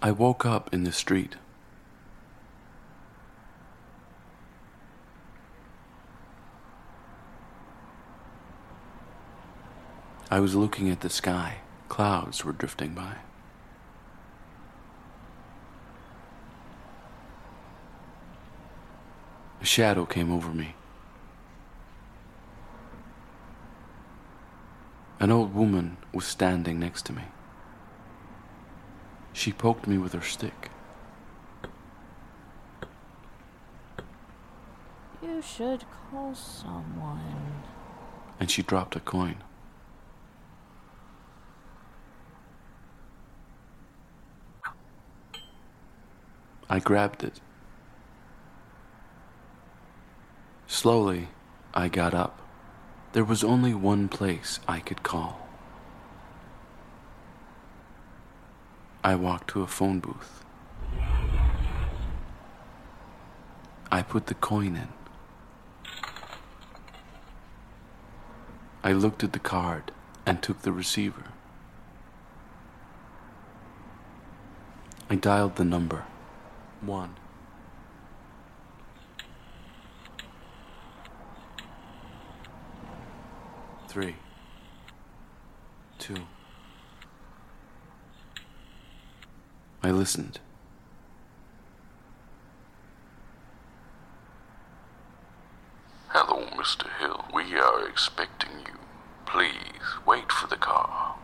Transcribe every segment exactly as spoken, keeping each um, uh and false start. I woke up in the street. I was looking at the sky. Clouds were drifting by. A shadow came over me. An old woman was standing next to me. She poked me with her stick. You should call someone. And she dropped a coin. I grabbed it. Slowly, I got up. There was only one place I could call. I walked to a phone booth. I put the coin in. I looked at the card and took the receiver. I dialed the number. One. Three. Two. I listened. Hello, Mister Hill. We are expecting you. Please wait for the car.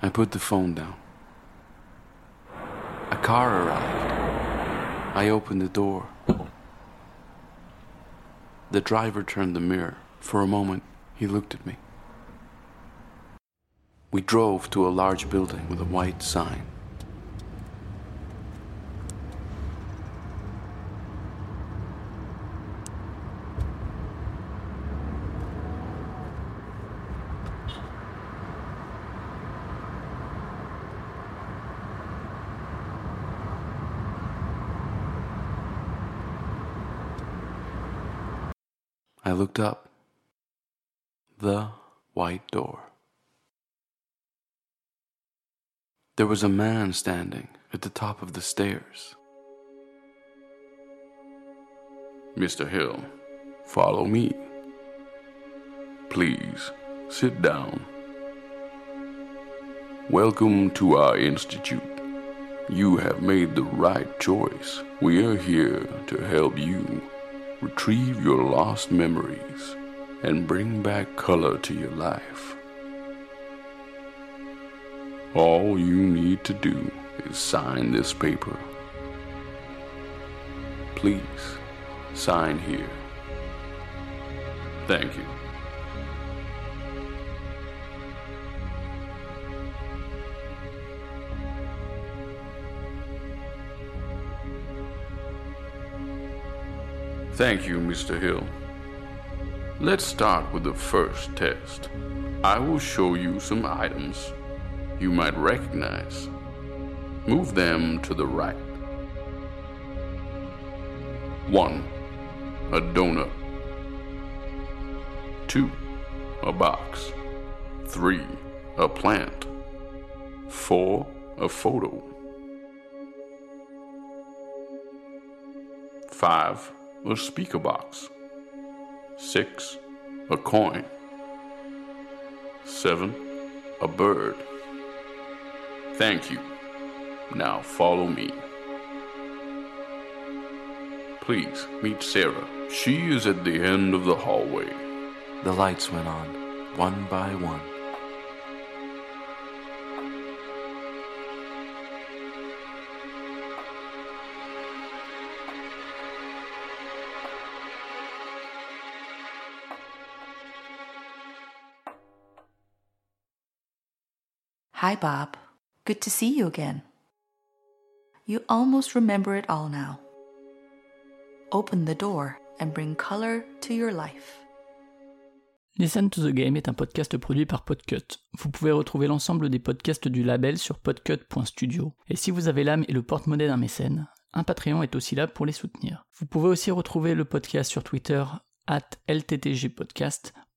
I put the phone down. A car arrived. I opened the door. The driver turned the mirror. For a moment, he looked at me. We drove to a large building with a white sign. I looked up. The white door. There was a man standing at the top of the stairs. Mister Hill, follow me. Please, sit down. Welcome to our institute. You have made the right choice. We are here to help you. Retrieve your lost memories and bring back color to your life. All you need to do is sign this paper. Please, sign here. Thank you. Thank you, Mister Hill. Let's start with the first test. I will show you some items you might recognize. Move them to the right. One, a donut. Two, a box. Three, a plant. Four, a photo. Five, a speaker box. Six, a coin. Seven, a bird. Thank you. Now follow me. Please meet Sarah. She is at the end of the hallway. The lights went on, one by one. Hi, Bob. Good to see you again. You almost remember it all now. Open the door and bring color to your life. Listen to the Game est un podcast produit par Podcut. Vous pouvez retrouver l'ensemble des podcasts du label sur podcut point studio. Et si vous avez l'âme et le porte-monnaie d'un mécène, un Patreon est aussi là pour les soutenir. Vous pouvez aussi retrouver le podcast sur Twitter, at L T T G podcast,